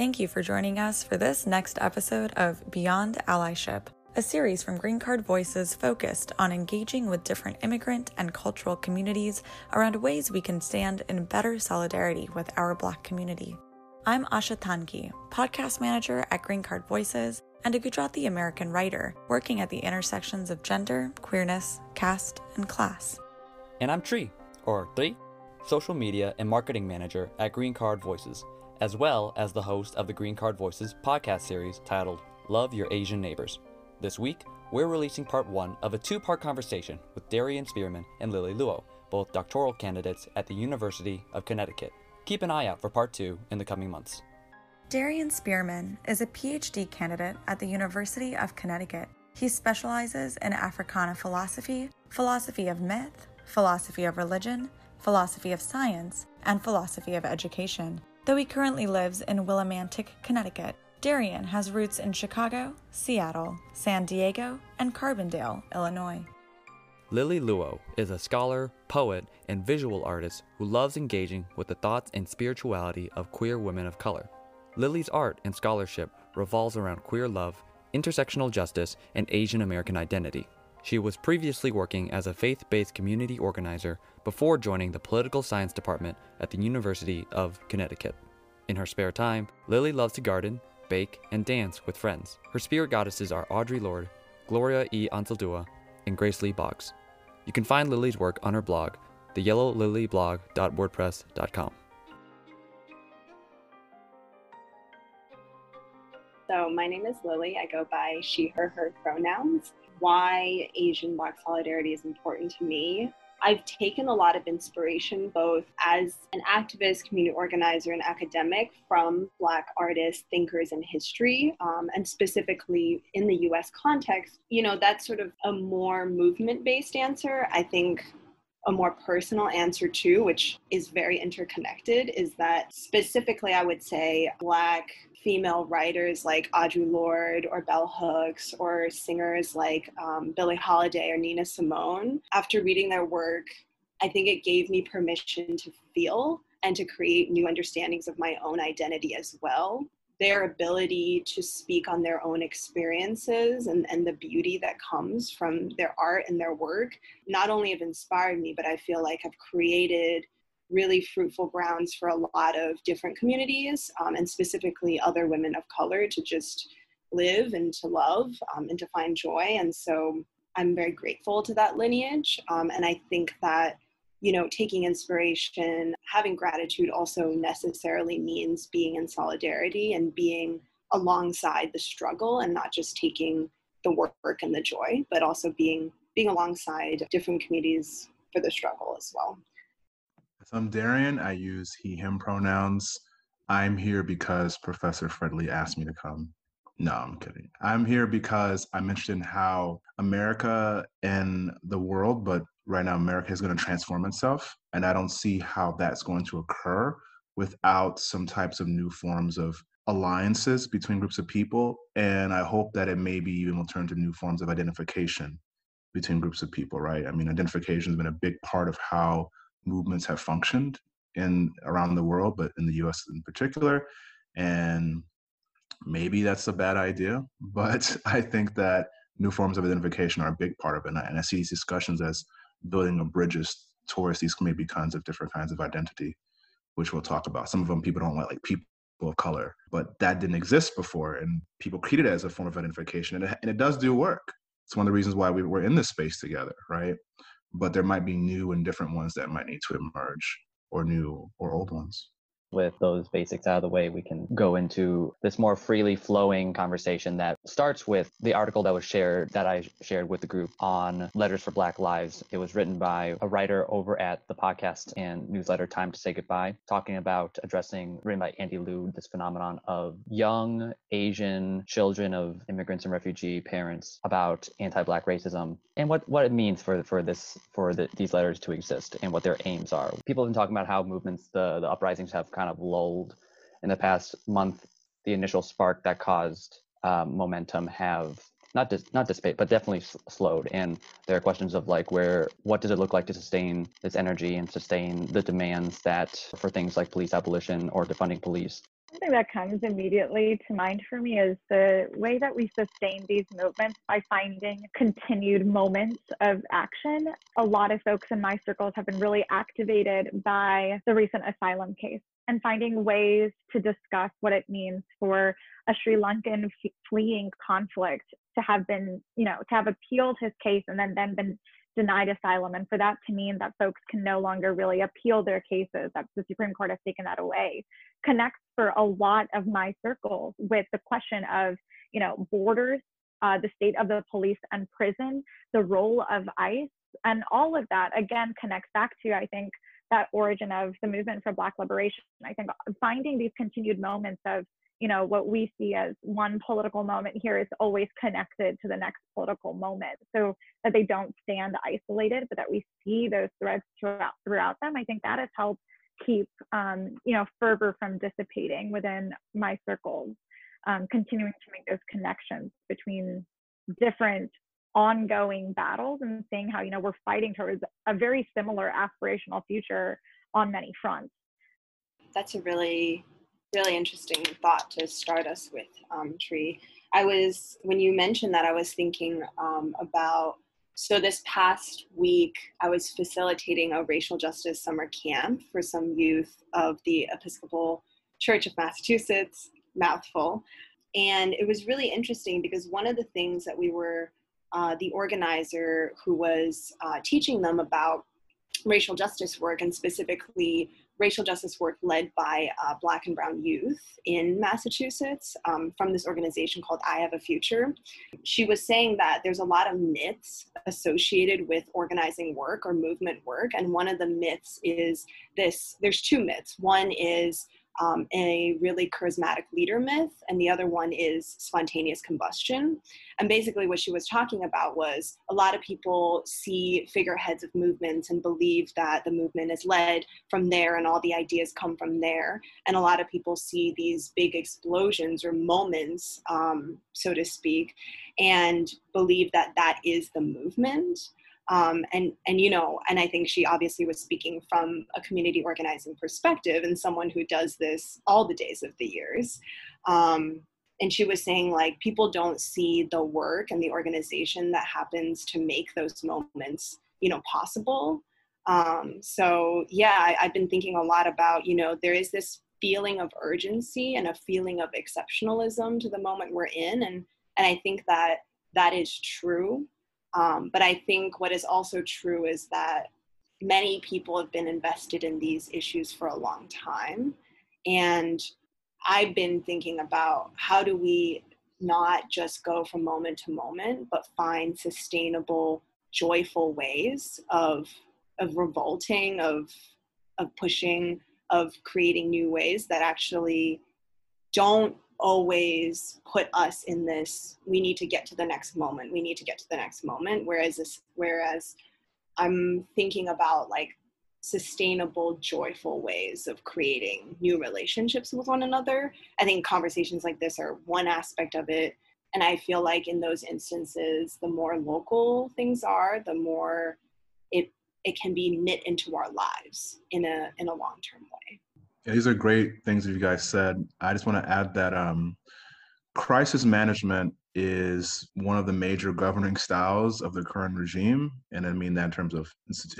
Thank you for joining us for this next episode of Beyond Allyship, a series from Green Card Voices focused on engaging with different immigrant and cultural communities around ways we can stand in better solidarity with our Black community. I'm Asha Thanki, podcast manager at Green Card Voices and a Gujarati American writer working at the intersections of gender, queerness, caste, and class. And I'm Tri, social media and marketing manager at Green Card Voices, as well as the host of the Green Card Voices podcast series titled Love Your Asian Neighbors. This week, we're releasing part one of a two-part conversation with Darian Spearman and Lily Luo, both doctoral candidates at the University of Connecticut. Keep an eye out for part two in the coming months. Darian Spearman is a PhD candidate at the University of Connecticut. He specializes in Africana philosophy, philosophy of myth, philosophy of religion, philosophy of science, and philosophy of education. Though he currently lives in Willimantic, Connecticut, Darian has roots in Chicago, Seattle, San Diego, and Carbondale, Illinois. Lily Luo is a scholar, poet, and visual artist who loves engaging with the thoughts and spirituality of queer women of color. Lily's art and scholarship revolves around queer love, intersectional justice, and Asian American identity. She was previously working as a faith-based community organizer before joining the political science department at the University of Connecticut. In her spare time, Lily loves to garden, bake, and dance with friends. Her spirit goddesses are Audre Lorde, Gloria E. Antildua, and Grace Lee Boggs. You can find Lily's work on her blog, theyellowlilyblog.wordpress.com. So my name is Lily. I go by she, her, her pronouns. Why Asian Black solidarity is important to me. I've taken a lot of inspiration, both as an activist, community organizer, and academic from Black artists, thinkers, and history, and specifically in the US context. You know, that's sort of a more movement-based answer. I think a more personal answer too, which is very interconnected, is that specifically I would say Black female writers like Audre Lorde or Bell Hooks or singers like Billie Holiday or Nina Simone. After reading their work, I think it gave me permission to feel and to create new understandings of my own identity as well. Their ability to speak on their own experiences and the beauty that comes from their art and their work not only have inspired me, but I feel like I've created really fruitful grounds for a lot of different communities, and specifically other women of color, to just live and to love and to find joy. And so I'm very grateful to that lineage. And I think that, you know, taking inspiration, having gratitude also necessarily means being in solidarity and being alongside the struggle, and not just taking the work and the joy, but also being alongside different communities for the struggle as well. So I'm Darian. I use he, him pronouns. I'm here because Professor Fred Lee asked me to come. No, I'm kidding. I'm here because I'm interested in how America and the world, but right now America is going to transform itself, and I don't see how that's going to occur without some types of new forms of alliances between groups of people, and I hope that it maybe even will turn to new forms of identification between groups of people, right? I mean, identification has been a big part of how movements have functioned around the world, but in the US in particular, and maybe that's a bad idea, but I think that new forms of identification are a big part of it, and I see these discussions as building of bridges towards these maybe kinds of different kinds of identity, which we'll talk about. Some of them people don't like people of color, but that didn't exist before, and people treat it as a form of identification, and it does do work. It's one of the reasons why we're in this space together, right? But there might be new and different ones that might need to emerge, or new or old ones. With those basics out of the way, we can go into this more freely flowing conversation that starts with the article that I shared with the group on Letters for Black Lives. It was written by a writer over at the podcast and newsletter Time to Say Goodbye, talking about written by Andy Liu, this phenomenon of young Asian children of immigrants and refugee parents, about anti-Black racism and what it means for these letters to exist and what their aims are. People have been talking about how movements, the uprisings have kind of lulled in the past month. The initial spark that caused momentum have not dissipate, but definitely slowed. And there are questions of like, what does it look like to sustain this energy and sustain the demands that for things like police abolition or defunding police Something that comes immediately to mind for me is the way that we sustain these movements by finding continued moments of action. A lot of folks in my circles have been really activated by the recent asylum case and finding ways to discuss what it means for a Sri Lankan fleeing conflict to have been, to have appealed his case and then been denied asylum, and for that to mean that folks can no longer really appeal their cases, that the Supreme Court has taken that away, connects for a lot of my circles with the question of, borders, the state of the police and prison, the role of ICE, and all of that, again, connects back to, I think, that origin of the movement for Black liberation. I think finding these continued moments of, what we see as one political moment here is always connected to the next political moment, so that they don't stand isolated, but that we see those threads throughout them. I think that has helped keep, fervor from dissipating within my circles, continuing to make those connections between different ongoing battles and seeing how, we're fighting towards a very similar aspirational future on many fronts. That's a really interesting thought to start us with, Tri. When you mentioned that, I was thinking about, so this past week, I was facilitating a racial justice summer camp for some youth of the Episcopal Church of Massachusetts, mouthful. And it was really interesting because one of the things that we were, the organizer who was teaching them about racial justice work, and specifically racial justice work led by Black and Brown youth in Massachusetts, from this organization called I Have a Future. She was saying that there's a lot of myths associated with organizing work or movement work. And one of the myths is this, there's two myths. One is a really charismatic leader myth, and the other one is spontaneous combustion. And basically what she was talking about was a lot of people see figureheads of movements and believe that the movement is led from there and all the ideas come from there. And a lot of people see these big explosions or moments, so to speak, and believe that that is the movement. And I think she obviously was speaking from a community organizing perspective and someone who does this all the days of the years. And she was saying, like, people don't see the work and the organization that happens to make those moments, possible. So yeah, I've been thinking a lot about, there is this feeling of urgency and a feeling of exceptionalism to the moment we're in. And I think that is true. But I think what is also true is that many people have been invested in these issues for a long time. And I've been thinking about how do we not just go from moment to moment, but find sustainable, joyful ways of revolting, of pushing, of creating new ways that actually don't always put us in this, we need to get to the next moment. Whereas I'm thinking about like sustainable, joyful ways of creating new relationships with one another. I think conversations like this are one aspect of it. And I feel like in those instances, the more local things are, the more it can be knit into our lives in a long-term way. Yeah, these are great things that you guys said. I just want to add that crisis management is one of the major governing styles of the current regime. And I mean that in terms of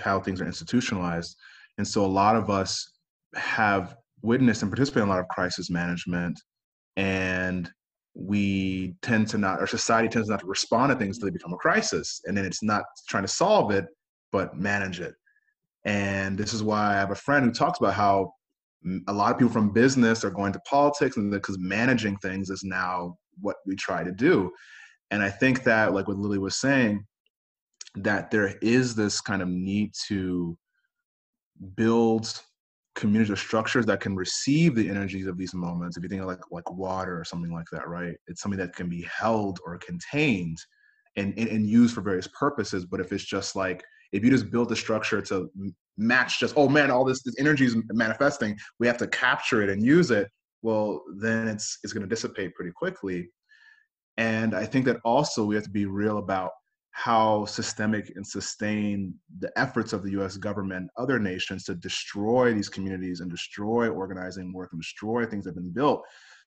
how things are institutionalized. And so a lot of us have witnessed and participated in a lot of crisis management. And we tend to not, our society tends not to respond to things until they become a crisis. And then it's not trying to solve it, but manage it. And this is why I have a friend who talks about how a lot of people from business are going to politics, and because managing things is now what we try to do. And I think that, like what Lily was saying, that there is this kind of need to build communities or structures that can receive the energies of these moments. If you think of like water or something like that, right? It's something that can be held or contained and used for various purposes. But if it's just like, if you just build the structure to match just, oh man, all this energy is manifesting, we have to capture it and use it, well, then it's going to dissipate pretty quickly. And I think that also we have to be real about how systemic and sustained the efforts of the U.S. government and other nations to destroy these communities and destroy organizing work and destroy things that have been built.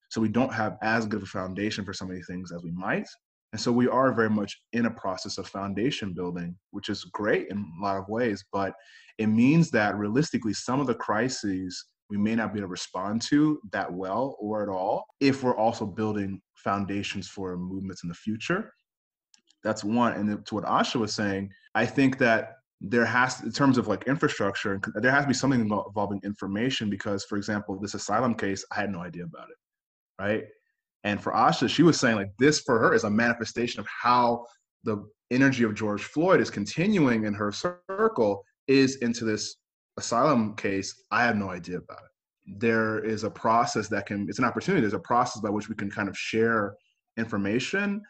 So we don't have as good of a foundation for so many things as we might. And so we are very much in a process of foundation building, which is great in a lot of ways, but it means that realistically, some of the crises we may not be able to respond to that well or at all, if we're also building foundations for movements in the future. That's one. And to what Asha was saying, I think that there has, in terms of like infrastructure, there has to be something involving information, because for example, this asylum case, I had no idea about it, right? And for Asha, she was saying like this for her is a manifestation of how the energy of George Floyd is continuing in her circle is into this asylum case. I have no idea about it. There is a process that can, it's an opportunity. There's a process by which we can kind of share information,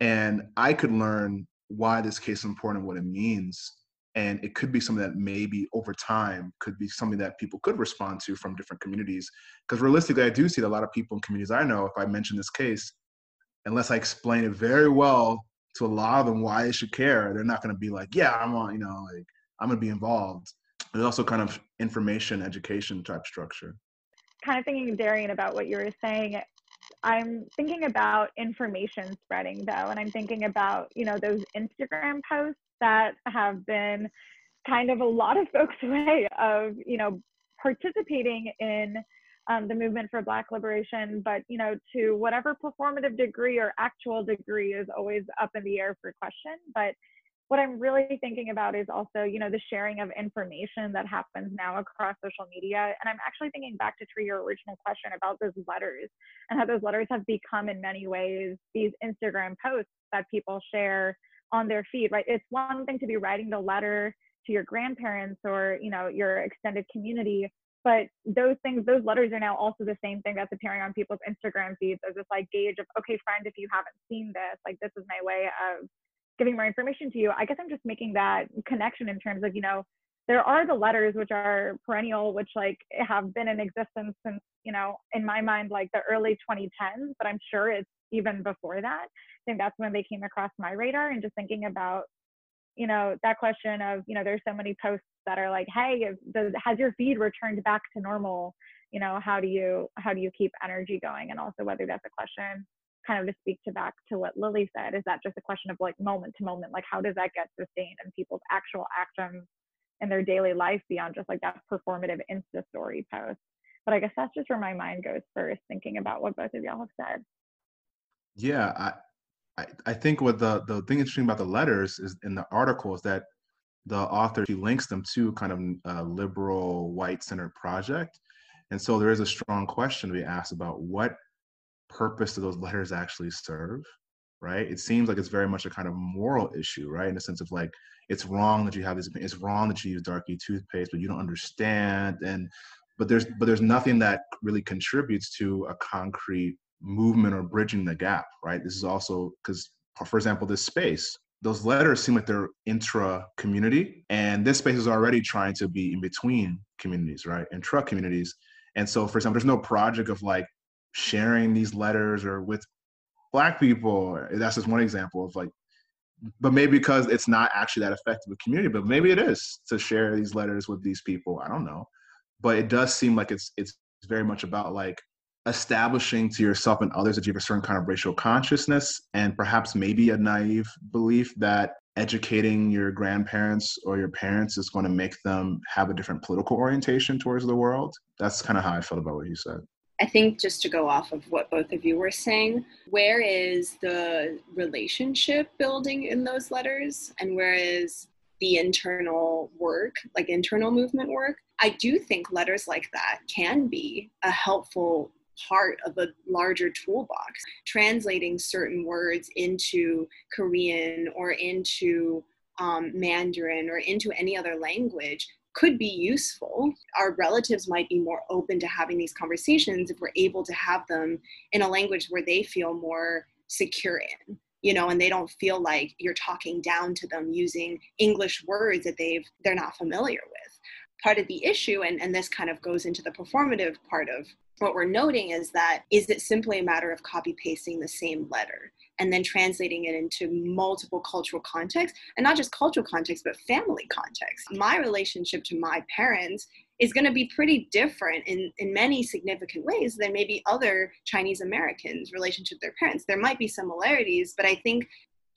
and I could learn why this case is important and what it means. And it could be something that maybe over time could be something that people could respond to from different communities. Because realistically, I do see that a lot of people in communities I know, if I mention this case, unless I explain it very well to a lot of them why they should care, they're not going to be like, yeah, I'm on, you know, like I'm going to be involved. There's also kind of information, education type structure. Kind of thinking, Darian, about what you were saying, I'm thinking about information spreading though, and I'm thinking about, you know, those Instagram posts that have been kind of a lot of folks' way of, you know, participating in the movement for Black liberation, but, you know, to whatever performative degree or actual degree is always up in the air for question. But what I'm really thinking about is also, you know, the sharing of information that happens now across social media. And I'm actually thinking back to your original question about those letters and how those letters have become in many ways these Instagram posts that people share on their feed, right? It's one thing to be writing the letter to your grandparents or, you know, your extended community, but those things, those letters are now also the same thing that's appearing on people's Instagram feeds as this like gauge of, okay, friend, if you haven't seen this, like this is my way of giving more information to you. I guess I'm just making that connection in terms of, you know, there are the letters which are perennial, which like have been in existence since, you know, in my mind, like the early 2010s, but I'm sure it's even before that. I think that's when they came across my radar, and just thinking about, you know, that question of, you know, there's so many posts that are like, hey, has your feed returned back to normal? You know, how do you keep energy going? And also whether that's a question, kind of to speak to back to what Lily said, is that just a question of like moment to moment, like how does that get sustained in people's actual actions in their daily life beyond just like that performative Insta story post? But I guess that's just where my mind goes first, thinking about what both of y'all have said. Yeah, I think what the thing interesting about the letters is in the article is that the author, she links them to kind of a liberal white-centered project. And so there is a strong question to be asked about what purpose do those letters actually serve, right? It seems like it's very much a kind of moral issue, right? In the sense of like, it's wrong that you have this, it's wrong that you use Darky toothpaste, but you don't understand. But there's nothing that really contributes to a concrete movement or bridging the gap, right? This is also, because for example, this space, those letters seem like they're intra-community, and this space is already trying to be in between communities, right? Intra-communities. And so for example, there's no project of like, sharing these letters or with Black people. That's just one example of like, but maybe because it's not actually that effective a community, but maybe it is to share these letters with these people. I don't know. But it does seem like it's very much about like establishing to yourself and others that you have a certain kind of racial consciousness, and perhaps maybe a naive belief that educating your grandparents or your parents is going to make them have a different political orientation towards the world. That's kind of how I felt about what you said. I think just to go off of what both of you were saying, where is the relationship building in those letters, and where is the internal work, like internal movement work? I do think letters like that can be a helpful part of a larger toolbox. Translating certain words into Korean or into Mandarin or into any other language could be useful. Our relatives might be more open to having these conversations if we're able to have them in a language where they feel more secure in, you know, and they don't feel like you're talking down to them using English words that they're not familiar with. Part of the issue, and this kind of goes into the performative part of what we're noting is that, is it simply a matter of copy pasting the same letter and then translating it into multiple cultural contexts, and not just cultural contexts, but family contexts? My relationship to my parents is going to be pretty different in many significant ways than maybe other Chinese Americans' relationship to their parents. There might be similarities, but I think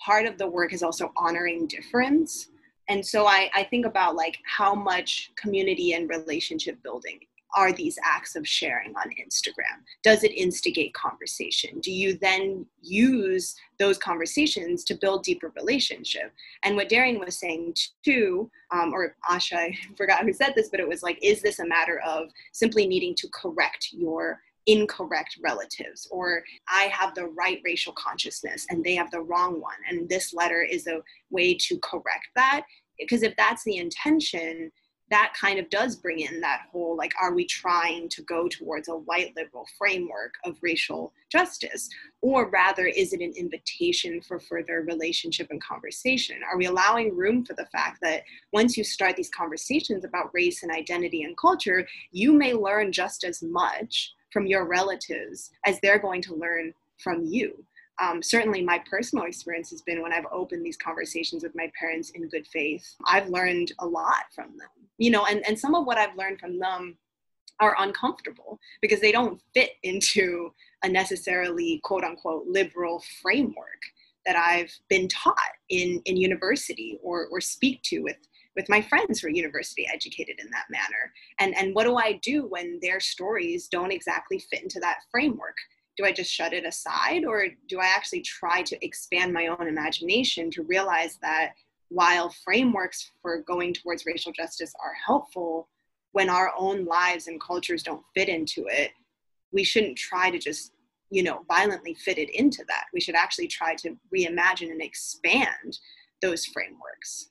part of the work is also honoring difference. And so I think about like how much community and relationship building are these acts of sharing on Instagram? Does it instigate conversation? Do you then use those conversations to build deeper relationship? And what Darian was saying too, or Asha, I forgot who said this, but it was like, is this a matter of simply needing to correct your incorrect relatives, or I have the right racial consciousness and they have the wrong one, and this letter is a way to correct that? Because if that's the intention, that kind of does bring in that whole, like, are we trying to go towards a white liberal framework of racial justice? Or rather, is it an invitation for further relationship and conversation? Are we allowing room for the fact that once you start these conversations about race and identity and culture, you may learn just as much from your relatives as they're going to learn from you? Certainly my personal experience has been when I've opened these conversations with my parents in good faith, I've learned a lot from them, you know, and some of what I've learned from them are uncomfortable because they don't fit into a necessarily quote unquote liberal framework that I've been taught in university or speak to with my friends who are university educated in that manner. And what do I do when their stories don't exactly fit into that framework? Do I just shut it aside, or do I actually try to expand my own imagination to realize that while frameworks for going towards racial justice are helpful, when our own lives and cultures don't fit into it, we shouldn't try to just, you know, violently fit it into that. We should actually try to reimagine and expand those frameworks.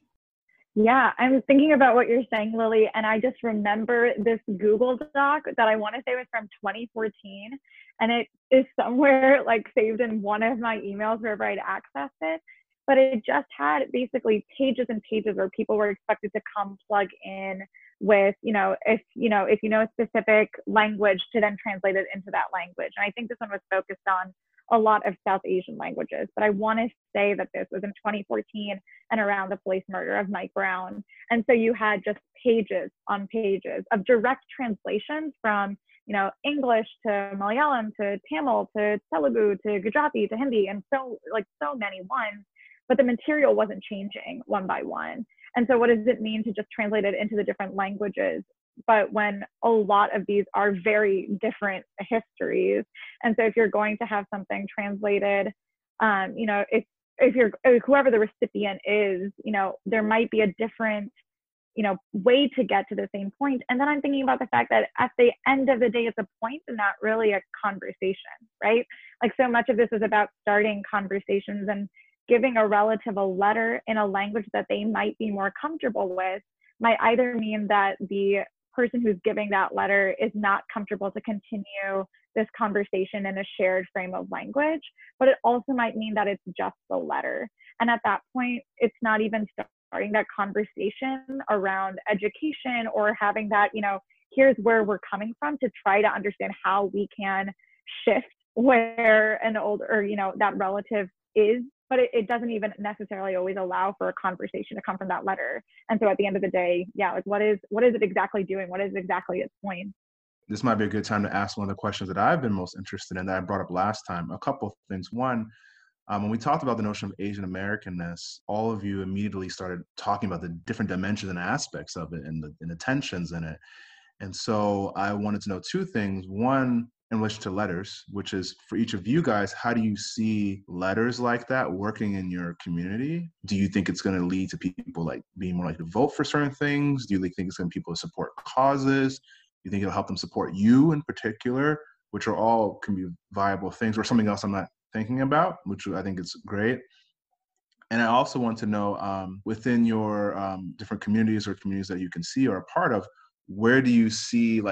Yeah, I was thinking about what you're saying, Lily, and I just remember this Google Doc that I want to say was from 2014, and it is somewhere like saved in one of my emails wherever I'd accessed it, but it just had basically pages and pages where people were expected to come plug in with, if you know a specific language, to then translate it into that language. And I think this one was focused on a lot of South Asian languages, but I want to say that this was in 2014 and around the police murder of Mike Brown. And so you had just pages on pages of direct translations from, you know, English to Malayalam to Tamil to Telugu to Gujarati to Hindi, and so many ones, but the material wasn't changing one by one. And so what does it mean to just translate it into the different languages? But when a lot of these are very different histories. And so if you're going to have something translated, if whoever the recipient is, you know, there might be a different, you know, way to get to the same point. And then I'm thinking about the fact that at the end of the day, it's a point and not really a conversation, right? Like so much of this is about starting conversations and giving a relative a letter in a language that they might be more comfortable with might either mean that the person who's giving that letter is not comfortable to continue this conversation in a shared frame of language, but it also might mean that it's just the letter. And at that point, it's not even starting that conversation around education or having that, you know, here's where we're coming from to try to understand how we can shift where an older, you know, that relative is. But it doesn't even necessarily always allow for a conversation to come from that letter. And so at the end of the day, yeah, like what is it exactly doing? What is exactly its point? This might be a good time to ask one of the questions that I've been most interested in that I brought up last time. A couple of things. One, when we talked about the notion of Asian Americanness, all of you immediately started talking about the different dimensions and aspects of it and the tensions in it. And so I wanted to know two things. One, in relation to letters, which is for each of you guys, how do you see letters like that working in your community? Do you think it's going to lead to people like being more likely to vote for certain things? Do you think it's going to people support causes? Do you think it'll help them support you in particular, which are all can be viable things, or something else I'm not thinking about, which I think is great. And I also want to know within your different communities or communities that you can see or are part of, where do you see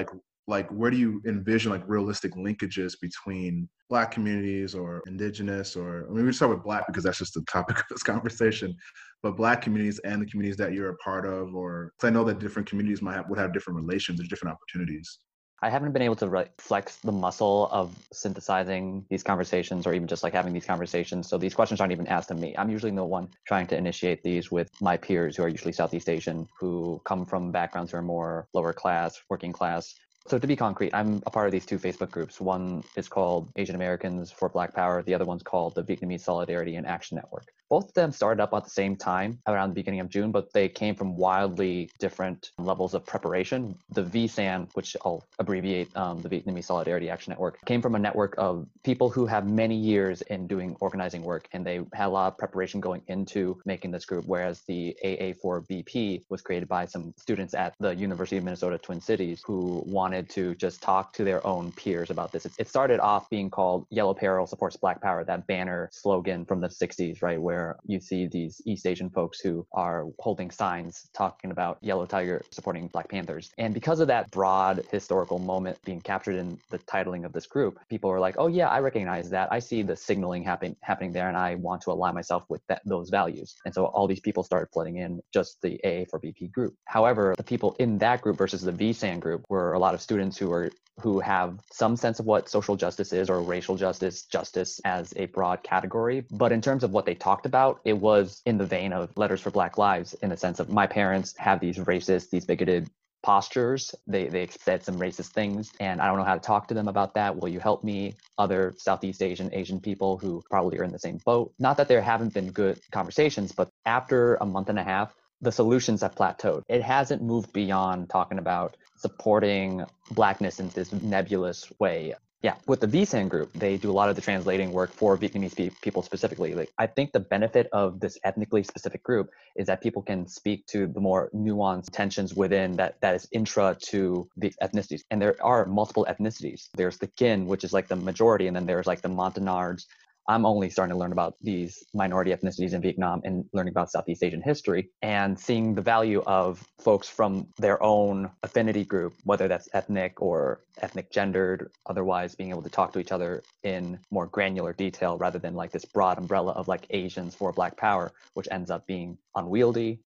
where do you envision like realistic linkages between Black communities or Indigenous, or I mean, we start with Black because that's just the topic of this conversation, but Black communities and the communities that you're a part of, or I know that different communities would have different relations or different opportunities. I haven't been able to flex the muscle of synthesizing these conversations or even just like having these conversations. So these questions aren't even asked of me. I'm usually the one trying to initiate these with my peers who are usually Southeast Asian, who come from backgrounds who are more lower class, working class. So to be concrete, I'm a part of these two Facebook groups. One is called Asian Americans for Black Power. The other one's called the Vietnamese Solidarity and Action Network. Both of them started up at the same time around the beginning of June, but they came from wildly different levels of preparation. The VSAN, which I'll abbreviate, the Vietnamese Solidarity Action Network, came from a network of people who have many years in doing organizing work, and they had a lot of preparation going into making this group, whereas the AA4BP was created by some students at the University of Minnesota Twin Cities who wanted to just talk to their own peers about this. It started off being called Yellow Peril Supports Black Power, that banner slogan from the 60s, right, where you see these East Asian folks who are holding signs talking about Yellow Tiger supporting Black Panthers. And because of that broad historical moment being captured in the titling of this group, people were like, oh yeah, I recognize that. I see the signaling happening there, and I want to align myself with those values. And so all these people started flooding in just the AA4BP group. However, the people in that group versus the VSAN group were a lot of students who have some sense of what social justice is, or racial justice as a broad category. But in terms of what they talked about, it was in the vein of Letters for Black Lives, in the sense of my parents have these racist, these bigoted postures. They said some racist things, and I don't know how to talk to them about that. Will you help me? Other Southeast Asian people who probably are in the same boat. Not that there haven't been good conversations, but after a month and a half, the solutions have plateaued. It hasn't moved beyond talking about supporting Blackness in this nebulous way. Yeah, with the VSAN group, they do a lot of the translating work for Vietnamese people specifically. Like, I think the benefit of this ethnically specific group is that people can speak to the more nuanced tensions within that is intra to the ethnicities. And there are multiple ethnicities. There's the Kin, which is like the majority, and then there's like the Montagnards. I'm only starting to learn about these minority ethnicities in Vietnam and learning about Southeast Asian history and seeing the value of folks from their own affinity group, whether that's ethnic or ethnic gendered, otherwise being able to talk to each other in more granular detail rather than like this broad umbrella of like Asians for Black Power, which ends up being unwieldy.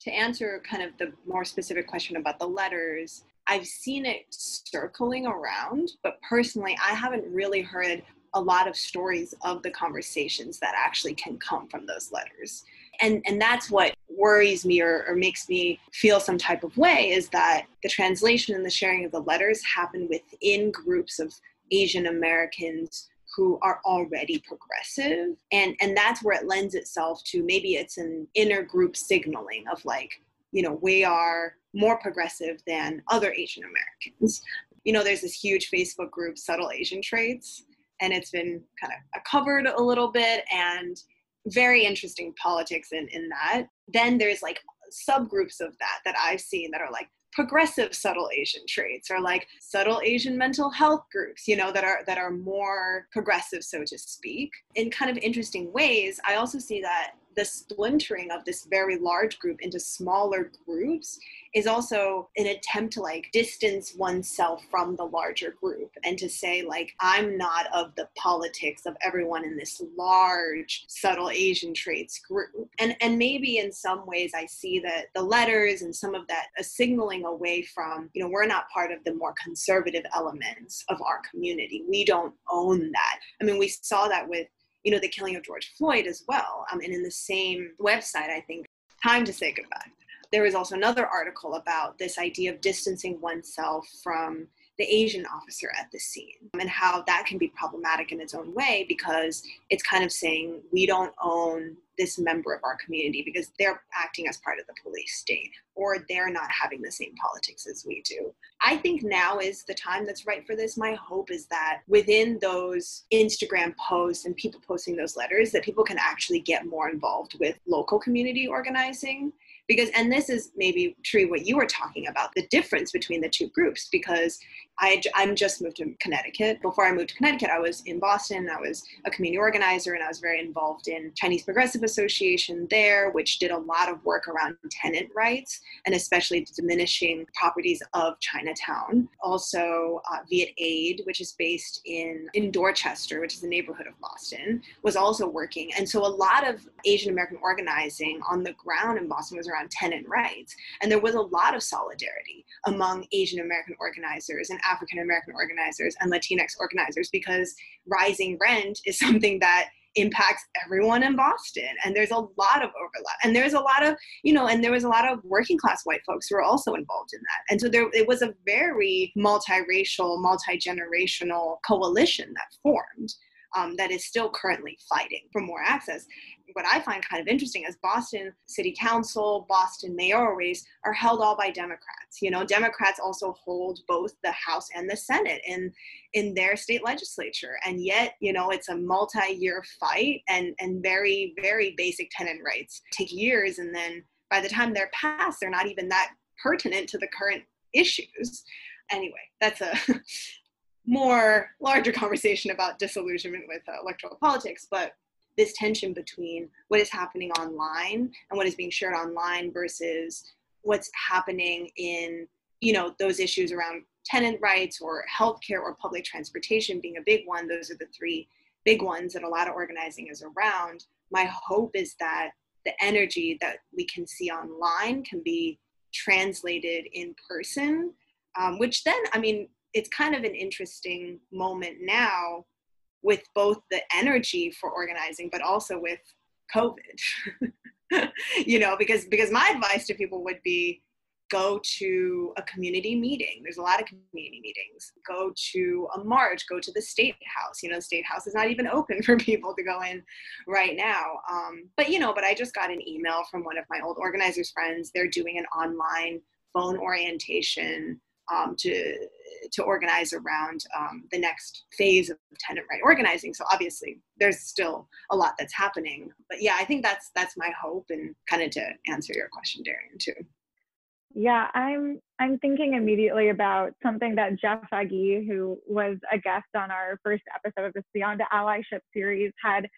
To answer kind of the more specific question about the letters, I've seen it circling around, but personally, I haven't really heard a lot of stories of the conversations that actually can come from those letters. And that's what worries me or makes me feel some type of way, is that the translation and the sharing of the letters happen within groups of Asian Americans who are already progressive. And that's where it lends itself to, maybe it's an inner group signaling of like, you know, we are more progressive than other Asian Americans. You know, there's this huge Facebook group, Subtle Asian Traits, and it's been kind of covered a little bit, and very interesting politics in that. Then there's like subgroups of that I've seen that are like progressive subtle Asian traits, or like subtle Asian mental health groups, you know, that are more progressive, so to speak, in kind of interesting ways. I also see that the splintering of this very large group into smaller groups is also an attempt to like distance oneself from the larger group and to say like, I'm not of the politics of everyone in this large subtle Asian traits group. And maybe in some ways I see that the letters and some of that a signaling away from, you know, we're not part of the more conservative elements of our community. We don't own that. I mean, we saw that with, you know, the killing of George Floyd as well. And in the same website, I think, Time to Say Goodbye, there was also another article about this idea of distancing oneself from the Asian officer at the scene and how that can be problematic in its own way, because it's kind of saying we don't own this member of our community because they're acting as part of the police state, or they're not having the same politics as we do. I think now is the time that's right for this. My hope is that within those Instagram posts and people posting those letters, that people can actually get more involved with local community organizing. Because, and this is maybe, Tri, what you were talking about, the difference between the two groups, because I'm just moved to Connecticut. Before I moved to Connecticut, I was in Boston. I was a community organizer, and I was very involved in Chinese Progressive Association there, which did a lot of work around tenant rights and especially diminishing properties of Chinatown. Also, VietAid, which is based in Dorchester, which is a neighborhood of Boston, was also working. And so a lot of Asian American organizing on the ground in Boston was around tenant rights. And there was a lot of solidarity among Asian American organizers and African American organizers and Latinx organizers, because rising rent is something that impacts everyone in Boston. And there's a lot of overlap. And there's a lot of, you know, and there was a lot of working class white folks who were also involved in that. And so there, it was a very multiracial, multi-generational coalition that formed that is still currently fighting for more access. What I find kind of interesting is Boston City Council, Boston mayoral race are held all by Democrats. You know, Democrats also hold both the House and the Senate in their state legislature. And yet, you know, it's a multi-year fight, and very, very basic tenant rights take years. And then by the time they're passed, they're not even that pertinent to the current issues. Anyway, that's a more larger conversation about disillusionment with electoral politics, but this tension between what is happening online and what is being shared online versus what's happening in, you know, those issues around tenant rights or healthcare or public transportation being a big one. Those are the three big ones that a lot of organizing is around. My hope is that the energy that we can see online can be translated in person, which then, I mean, it's kind of an interesting moment now with both the energy for organizing, but also with COVID, you know, because my advice to people would be go to a community meeting. There's a lot of community meetings. Go to a march, go to the State House. You know, the State House is not even open for people to go in right now. But, you know, but I just got an email from one of my old organizers' friends. They're doing an online phone orientation to organize around the next phase of tenant right organizing. So obviously there's still a lot that's happening, but yeah, I think that's my hope, and kind of to answer your question, Darian, too. Yeah, I'm thinking immediately about something that Jeff Agee, who was a guest on our first episode of this Beyond Allyship series, had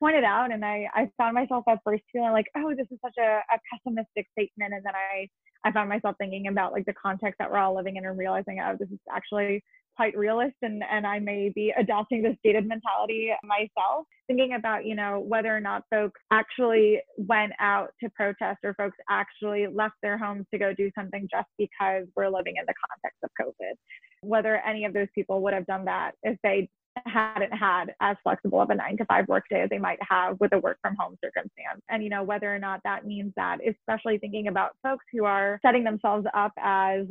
pointed out, and I found myself at first feeling like, oh, this is such a pessimistic statement, and then I found myself thinking about like the context that we're all living in and realizing, oh, this is actually quite realist, and I may be adopting this dated mentality myself, thinking about, you know, whether or not folks actually went out to protest or folks actually left their homes to go do something just because we're living in the context of COVID, whether any of those people would have done that if they hadn't had as flexible of a 9-to-5 workday as they might have with a work from home circumstance. And, you know, whether or not that means that, especially thinking about folks who are setting themselves up as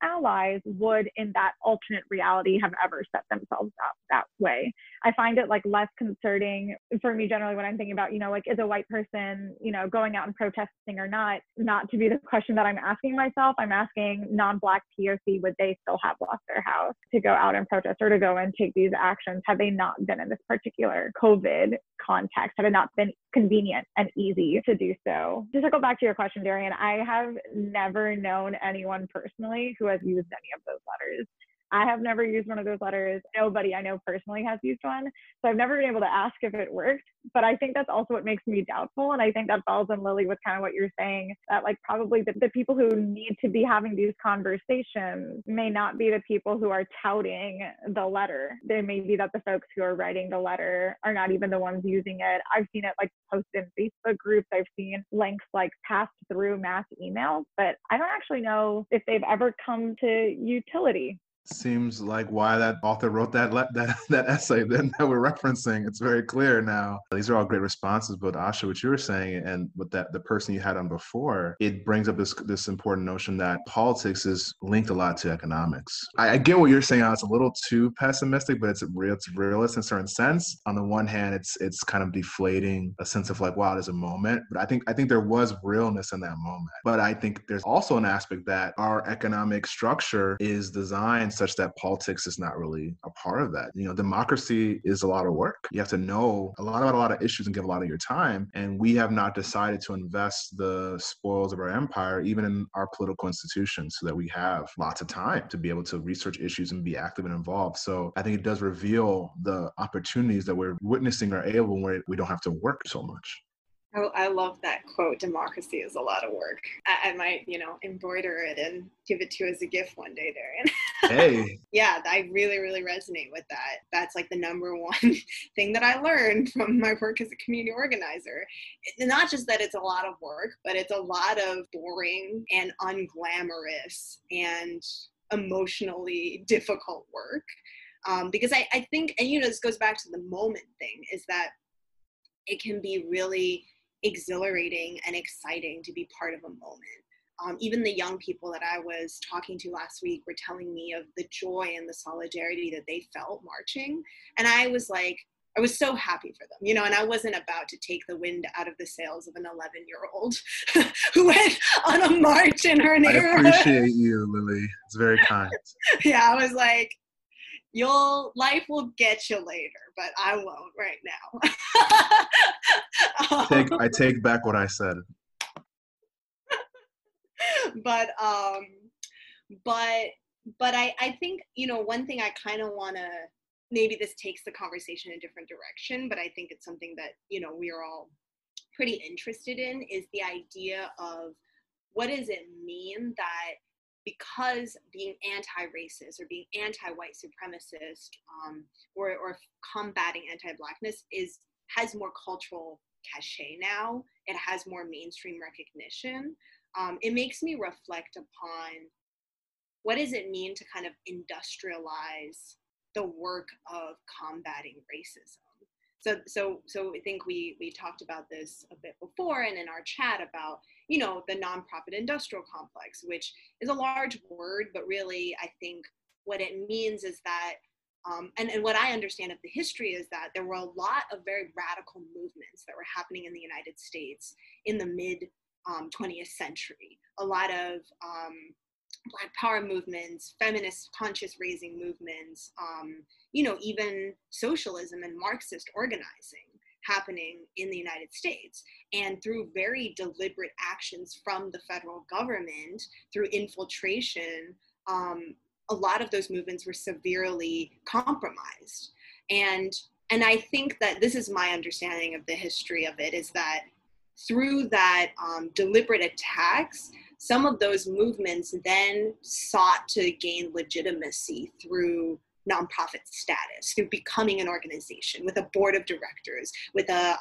allies, would in that alternate reality have ever set themselves up that way. I find it like less concerning for me generally when I'm thinking about, you know, like, is a white person, you know, going out and protesting or not to be the question that I'm asking myself. I'm asking non-Black POC, would they still have lost their house to go out and protest or to go and take these actions? Had they not been in this particular COVID context, had it not been convenient and easy to do so. Just to go back to your question, Darian, I have never known anyone personally who has used any of those letters. I have never used one of those letters. Nobody I know personally has used one. So I've never been able to ask if it worked. But I think that's also what makes me doubtful. And I think that falls in, Lily, with kind of what you're saying, that like probably the people who need to be having these conversations may not be the people who are touting the letter. They may be that the folks who are writing the letter are not even the ones using it. I've seen it like posted in Facebook groups. I've seen links like passed through mass emails, but I don't actually know if they've ever come to utility. Seems like why that author wrote that essay then that we're referencing. It's very clear now. These are all great responses, but Asha, what you were saying and with that the person you had on before, it brings up this important notion that politics is linked a lot to economics. I get what you're saying. It's a little too pessimistic, but it's realist in a certain sense. On the one hand, it's kind of deflating a sense of like, wow, there's a moment. But I think there was realness in that moment. But I think there's also an aspect that our economic structure is designed such that politics is not really a part of that. You know, democracy is a lot of work. You have to know a lot about a lot of issues and give a lot of your time. And we have not decided to invest the spoils of our empire, even in our political institutions, so that we have lots of time to be able to research issues and be active and involved. So I think it does reveal the opportunities that we're witnessing are able where we don't have to work so much. I love that quote, democracy is a lot of work. I might, you know, embroider it and give it to you as a gift one day, Darian. Hey. Yeah, I really, really resonate with that. That's like the number one thing that I learned from my work as a community organizer. It's not just that it's a lot of work, but it's a lot of boring and unglamorous and emotionally difficult work. Because I think, and you know, this goes back to the moment thing, is that it can be really exhilarating and exciting to be part of a moment. Even the young people that I was talking to last week were telling me of the joy and the solidarity that they felt marching. And I was like, I was so happy for them, you know, and I wasn't about to take the wind out of the sails of an 11-year-old who went on a march in her neighborhood. I appreciate you, Lily. It's very kind. Yeah, I was like, life will get you later, but I won't right now. I take back what I said. But I think, you know, one thing I kind of want to, maybe this takes the conversation in a different direction, but I think it's something that, you know, we are all pretty interested in, is the idea of what does it mean that because being anti-racist or being anti-white supremacist or combating anti-Blackness has more cultural cachet now, it has more mainstream recognition. It makes me reflect upon what does it mean to kind of industrialize the work of combating racism. So I think we talked about this a bit before and in our chat about, you know, the nonprofit industrial complex, which is a large word, but really I think what it means is that, and what I understand of the history is that there were a lot of very radical movements that were happening in the United States in the mid 20th century. A lot of Black Power movements, feminist conscious raising movements, you know, even socialism and Marxist organizing happening in the United States. And through very deliberate actions from the federal government, through infiltration, a lot of those movements were severely compromised. And I think that this is my understanding of the history of it, is that through that deliberate attacks, some of those movements then sought to gain legitimacy through nonprofit status, through becoming an organization with a board of directors, with a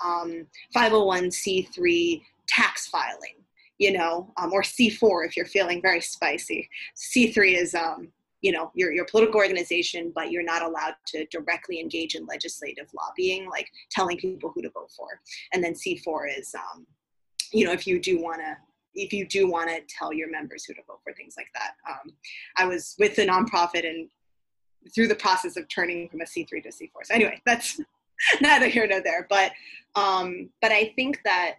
501c3 tax filing, you know, or C4 if you're feeling very spicy. C3 is, you know, your political organization, but you're not allowed to directly engage in legislative lobbying, like telling people who to vote for. And then C4 is, you know, if you do want to tell your members who to vote for, things like that. I was with a nonprofit and through the process of turning from a C3 to C4. So anyway, that's neither here nor there. But I think that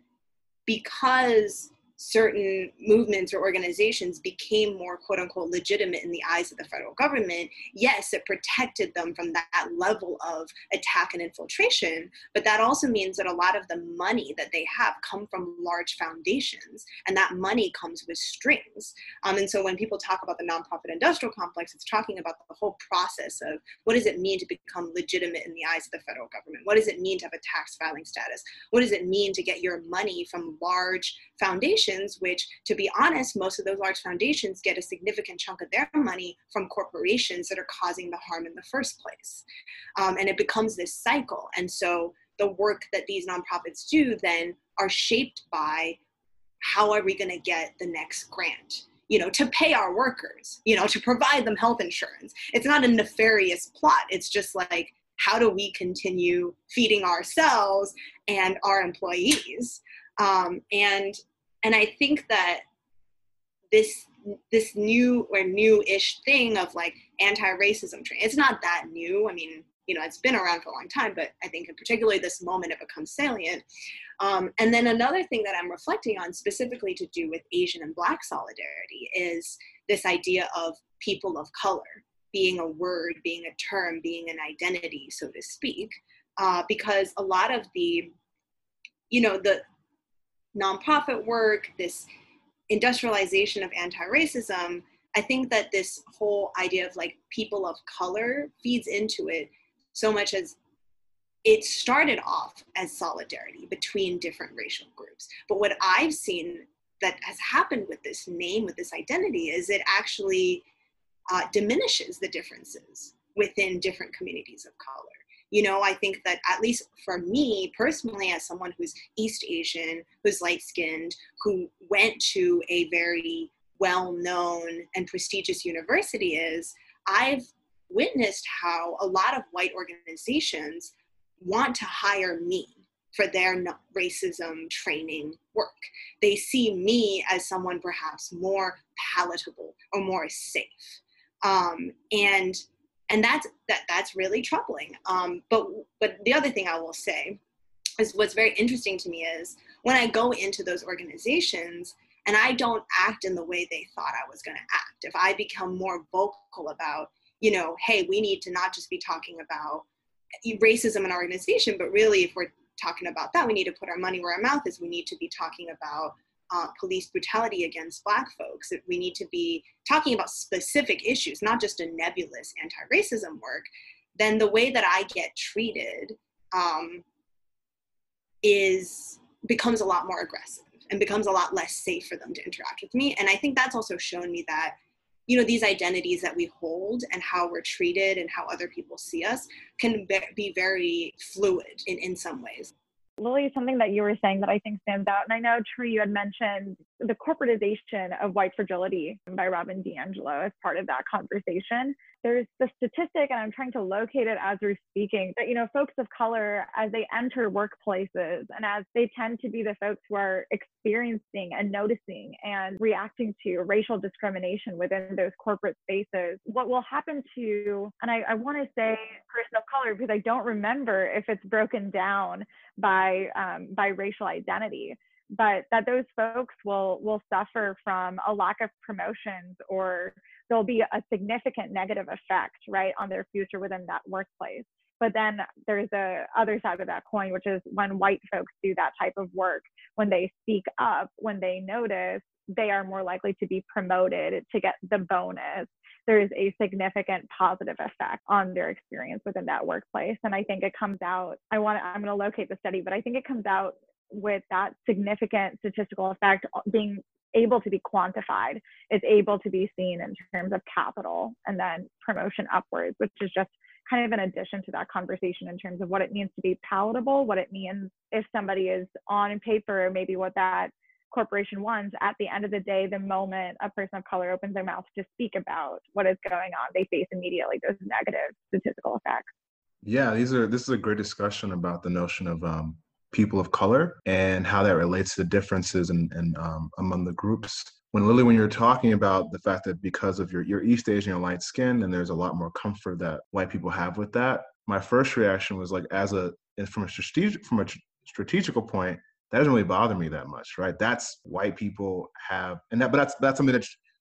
because certain movements or organizations became more quote unquote legitimate in the eyes of the federal government, yes, it protected them from that level of attack and infiltration, but that also means that a lot of the money that they have come from large foundations, and that money comes with strings. And so when people talk about the nonprofit industrial complex, it's talking about the whole process of what does it mean to become legitimate in the eyes of the federal government? What does it mean to have a tax filing status? What does it mean to get your money from large foundations? Which, to be honest, most of those large foundations get a significant chunk of their money from corporations that are causing the harm in the first place. And it becomes this cycle. And so the work that these nonprofits do then are shaped by how are we going to get the next grant, you know, to pay our workers, you know, to provide them health insurance. It's not a nefarious plot. It's just like, how do we continue feeding ourselves and our employees? And I think that this new or new-ish thing of like anti-racism training, it's not that new. I mean, you know, it's been around for a long time, but I think in particularly this moment it becomes salient. And then another thing that I'm reflecting on specifically to do with Asian and Black solidarity is this idea of people of color being a word, being a term, being an identity, so to speak, because a lot of the, you know, the nonprofit work, this industrialization of anti-racism, I think that this whole idea of like people of color feeds into it so much as it started off as solidarity between different racial groups. But what I've seen that has happened with this name, with this identity, is it actually diminishes the differences within different communities of color. You know, I think that at least for me personally, as someone who's East Asian, who's light-skinned, who went to a very well-known and prestigious university is, I've witnessed how a lot of white organizations want to hire me for their racism training work. They see me as someone perhaps more palatable or more safe. And that's really troubling. But the other thing I will say is what's very interesting to me is when I go into those organizations and I don't act in the way they thought I was gonna act, if I become more vocal about, you know, hey, we need to not just be talking about racism in our organization, but really if we're talking about that, we need to put our money where our mouth is. We need to be talking about police brutality against Black folks. We need to be talking about specific issues, not just a nebulous anti-racism work. Then the way that I get treated becomes a lot more aggressive and becomes a lot less safe for them to interact with me. And I think that's also shown me that, you know, these identities that we hold and how we're treated and how other people see us can be very fluid in some ways. Lily, something that you were saying that I think stands out, and I know, Tri, you had mentioned the corporatization of white fragility by Robin DiAngelo as part of that conversation. There's the statistic, and I'm trying to locate it as we're speaking, that, you know, folks of color, as they enter workplaces and as they tend to be the folks who are experiencing and noticing and reacting to racial discrimination within those corporate spaces, what will happen to, and I want to say person of color because I don't remember if it's broken down by racial identity, but that those folks will suffer from a lack of promotions, or there'll be a significant negative effect, right, on their future within that workplace. But then there's the other side of that coin, which is when white folks do that type of work, when they speak up, when they notice, they are more likely to be promoted, to get the bonus. There is a significant positive effect on their experience within that workplace. And I think it comes out, I'm going to locate the study, but I think it comes out with that significant statistical effect being able to be quantified, is able to be seen in terms of capital and then promotion upwards, which is just kind of an addition to that conversation in terms of what it means to be palatable, what it means if somebody is on paper, maybe what that corporation wants. At the end of the day, the moment a person of color opens their mouth to speak about what is going on, they face immediately those negative statistical effects. Yeah, this is a great discussion about the notion of people of color and how that relates to the differences and among the groups. When you're talking about the fact that because of your East Asian, and light skin, and there's a lot more comfort that white people have with that, my first reaction was like, from a strategical point, that doesn't really bother me that much, right? That's white people have, but that's something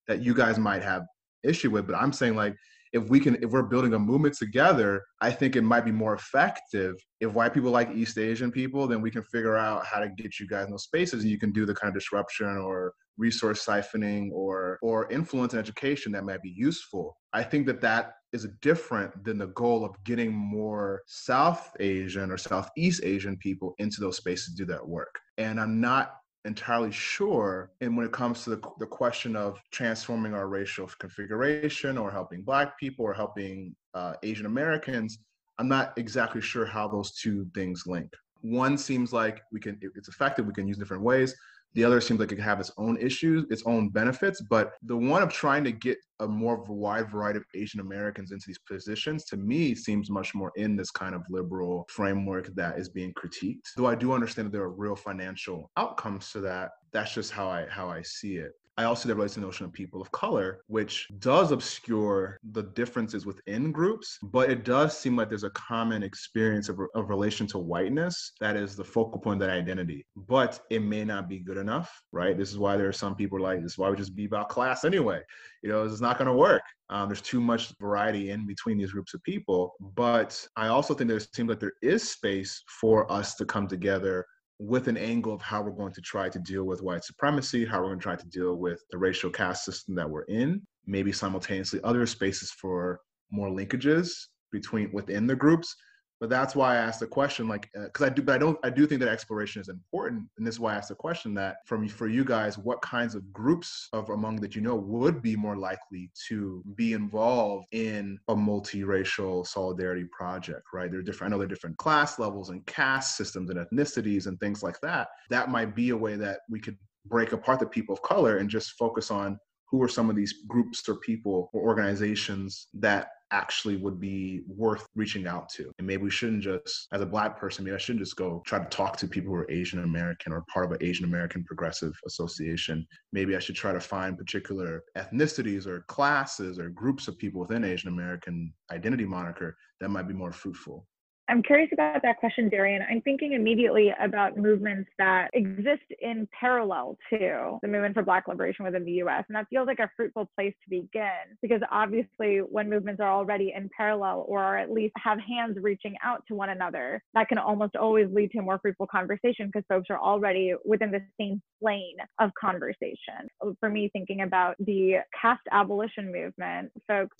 that you guys might have issue with. But I'm saying, like, if we're building a movement together, I think it might be more effective if white people like East Asian people, then we can figure out how to get you guys in those spaces, and you can do the kind of disruption or resource siphoning or influence and education that might be useful. I think that is different than the goal of getting more South Asian or Southeast Asian people into those spaces to do that work. And I'm not entirely sure. And when it comes to the question of transforming our racial configuration or helping Black people or helping Asian Americans, I'm not exactly sure how those two things link. One seems like it's effective, we can use different ways. The other seems like it can have its own issues, its own benefits, but the one of trying to get a more wide variety of Asian Americans into these positions, to me, seems much more in this kind of liberal framework that is being critiqued. Though I do understand that there are real financial outcomes to that. That's just how I see it. I also see that relates to the notion of people of color, which does obscure the differences within groups, but it does seem like there's a common experience of relation to whiteness that is the focal point of that identity, but it may not be good enough, right? This is why there are some people like, this is why we just be about class anyway. You know, it's not going to work. There's too much variety in between these groups of people, but I also think it seems like there is space for us to come together with an angle of how we're going to try to deal with white supremacy, how we're going to try to deal with the racial caste system that we're in, maybe simultaneously other spaces for more linkages within the groups. But that's why I asked the question, like, I do think that exploration is important. And this is why I asked the question that for you guys, what kinds of groups among that, you know, would be more likely to be involved in a multiracial solidarity project, right? I know there are different class levels and caste systems and ethnicities and things like that. That might be a way that we could break apart the people of color and just focus on who are some of these groups or people or organizations that actually would be worth reaching out to. And maybe we shouldn't just, as a Black person, maybe I shouldn't just go try to talk to people who are Asian American or part of an Asian American Progressive Association. Maybe I should try to find particular ethnicities or classes or groups of people within Asian American identity moniker that might be more fruitful. I'm curious about that question, Darian. I'm thinking immediately about movements that exist in parallel to the movement for Black liberation within the U.S. And that feels like a fruitful place to begin, because obviously when movements are already in parallel or at least have hands reaching out to one another, that can almost always lead to a more fruitful conversation because folks are already within the same plane of conversation. For me, thinking about the caste abolition movement, folks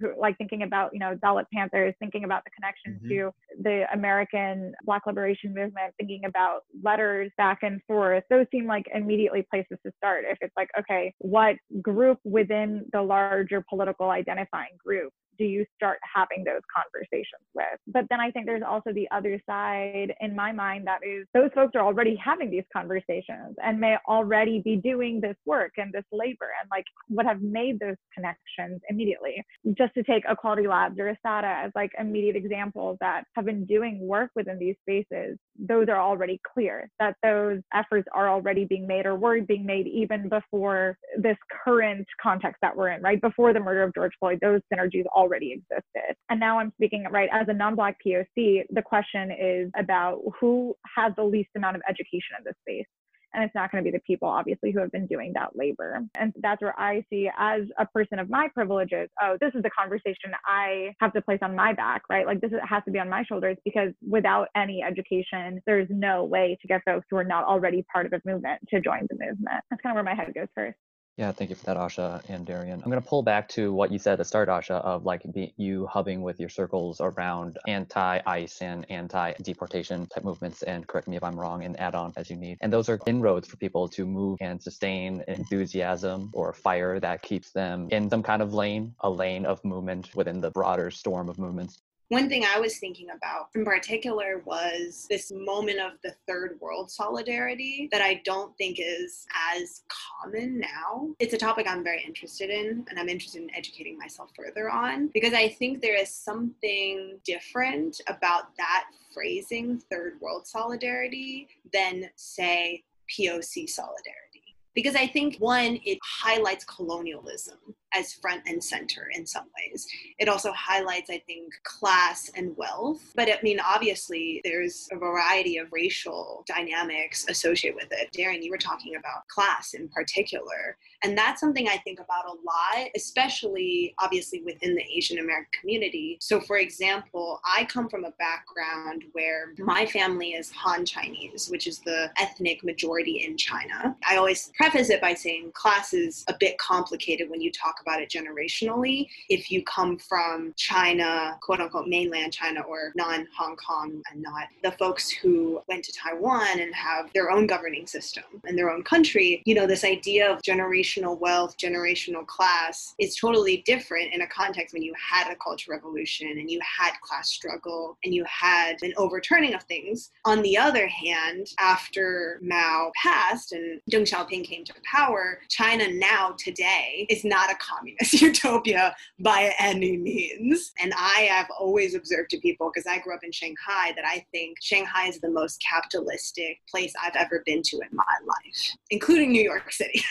who, like thinking about, you know, Dalit Panthers, thinking about the connection to the American Black liberation movement, thinking about letters back and forth, those seem like immediately places to start. If it's like, okay, what group within the larger political identifying group do you start having those conversations with? But then I think there's also the other side in my mind that is those folks are already having these conversations and may already be doing this work and this labor and like would have made those connections immediately. Just to take Equality Labs or ASADA as like immediate examples that have been doing work within these spaces, those are already clear that those efforts are already being made or were being made even before this current context that we're in, right? Before the murder of George Floyd, those synergies already existed. And now I'm speaking, right, as a non-Black POC, the question is about who has the least amount of education in this space. And it's not going to be the people, obviously, who have been doing that labor. And that's where I see, as a person of my privileges, oh, this is the conversation I have to place on my back, right? Like, this has to be on my shoulders, because without any education, there's no way to get folks who are not already part of a movement to join the movement. That's kind of where my head goes first. Yeah, thank you for that, Asha and Darian. I'm going to pull back to what you said at the start, Asha, of like you hubbing with your circles around anti-ICE and anti-deportation type movements, and correct me if I'm wrong, and add on as you need. And those are inroads for people to move and sustain enthusiasm or fire that keeps them in some kind of lane, a lane of movement within the broader storm of movements. One thing I was thinking about in particular was this moment of the third world solidarity that I don't think is as common now. It's a topic I'm very interested in, and I'm interested in educating myself further on, because I think there is something different about that phrasing, third world solidarity, than, say, POC solidarity. Because I think, one, it highlights colonialism as front and center in some ways. It also highlights, I think, class and wealth. But I mean, obviously, there's a variety of racial dynamics associated with it. Darian, you were talking about class in particular. And that's something I think about a lot, especially obviously within the Asian American community. So for example, I come from a background where my family is Han Chinese, which is the ethnic majority in China. I always preface it by saying class is a bit complicated when you talk about it generationally. If you come from China, quote unquote, mainland China, or non-Hong Kong, and not the folks who went to Taiwan and have their own governing system and their own country, you know, this idea of generational wealth, generational class is totally different in a context when you had a cultural revolution and you had class struggle and you had an overturning of things. On the other hand, after Mao passed and Deng Xiaoping came to power, China now today is not a communist utopia by any means. And I have always observed to people, because I grew up in Shanghai, that I think Shanghai is the most capitalistic place I've ever been to in my life, including New York City.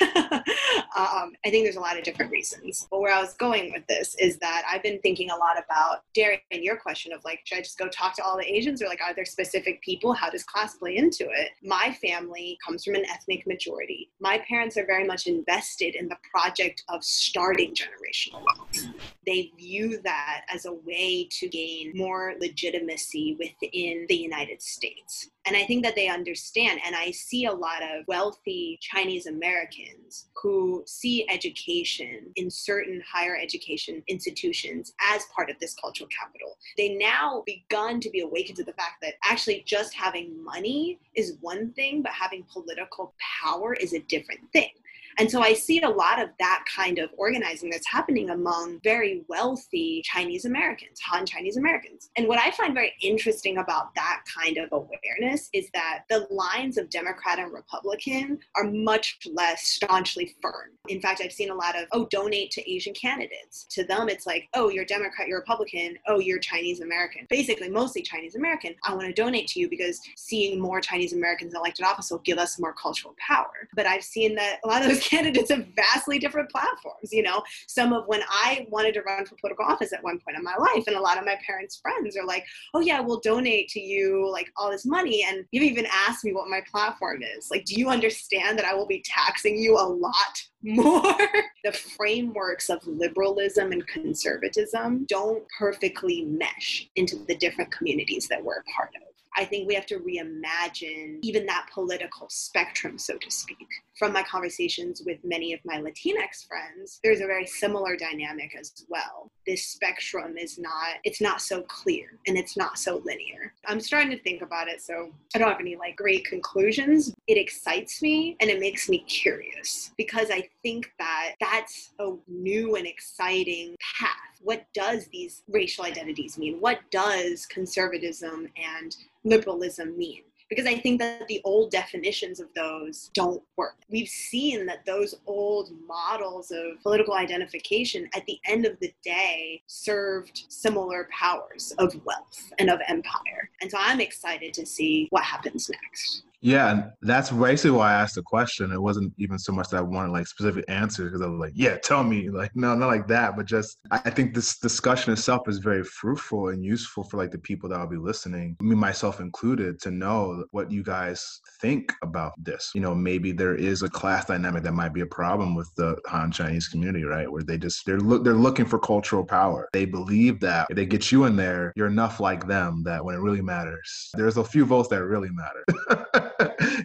I think there's a lot of different reasons. But where I was going with this is that I've been thinking a lot about, Darian, your question of like, should I just go talk to all the Asians, or like, are there specific people? How does class play into it? My family comes from an ethnic majority. My parents are very much invested in the project of starting generational wealth. They view that as a way to gain more legitimacy within the United States. And I think that they understand, and I see a lot of wealthy Chinese Americans who see education in certain higher education institutions as part of this cultural capital. They now begun to be awakened to the fact that actually just having money is one thing, but having political power is a different thing. And so I see a lot of that kind of organizing that's happening among very wealthy Chinese Americans, Han Chinese Americans. And what I find very interesting about that kind of awareness is that the lines of Democrat and Republican are much less staunchly firm. In fact, I've seen a lot of, oh, donate to Asian candidates. To them, it's like, oh, you're Democrat, you're Republican, oh, you're Chinese American. Basically, mostly Chinese American. I want to donate to you because seeing more Chinese Americans in elected office will give us more cultural power. But I've seen that a lot of those candidates have vastly different platforms, you know. Some of when I wanted to run for political office at one point in my life, and a lot of my parents' friends are like, oh yeah, we'll donate to you like all this money. And you've even asked me what my platform is. Like, do you understand that I will be taxing you a lot more? The frameworks of liberalism and conservatism don't perfectly mesh into the different communities that we're a part of. I think we have to reimagine even that political spectrum, so to speak. From my conversations with many of my Latinx friends, there's a very similar dynamic as well. This spectrum is not, it's not so clear and it's not so linear. I'm starting to think about it, so I don't have any like great conclusions. It excites me and it makes me curious because I think that that's a new and exciting path. What does these racial identities mean? What does conservatism and liberalism mean? Because I think that the old definitions of those don't work. We've seen that those old models of political identification at the end of the day served similar powers of wealth and of empire. And so I'm excited to see what happens next. Yeah, and that's basically why I asked the question. It wasn't even so much that I wanted like specific answers because I was like, yeah, tell me. Like, no, not like that. But just, I think this discussion itself is very fruitful and useful for like the people that will be listening, me, myself included, to know what you guys think about this. You know, maybe there is a class dynamic that might be a problem with the Han Chinese community, right? Where they just, they're looking for cultural power. They believe that if they get you in there, you're enough like them that when it really matters, there's a few votes that really matter.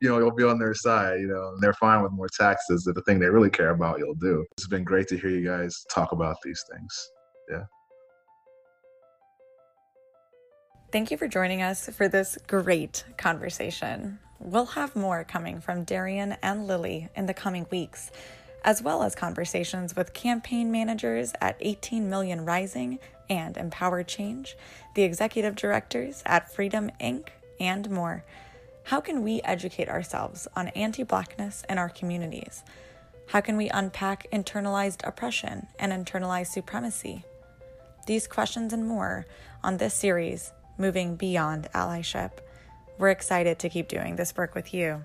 You know, you'll be on their side, you know, and they're fine with more taxes. The thing they really care about, you'll do. It's been great to hear you guys talk about these things. Yeah. Thank you for joining us for this great conversation. We'll have more coming from Darian and Lily in the coming weeks, as well as conversations with campaign managers at 18 Million Rising and Empower Change, the executive directors at Freedom Inc., and more. How can we educate ourselves on anti-Blackness in our communities? How can we unpack internalized oppression and internalized supremacy? These questions and more on this series, Moving Beyond Allyship. We're excited to keep doing this work with you.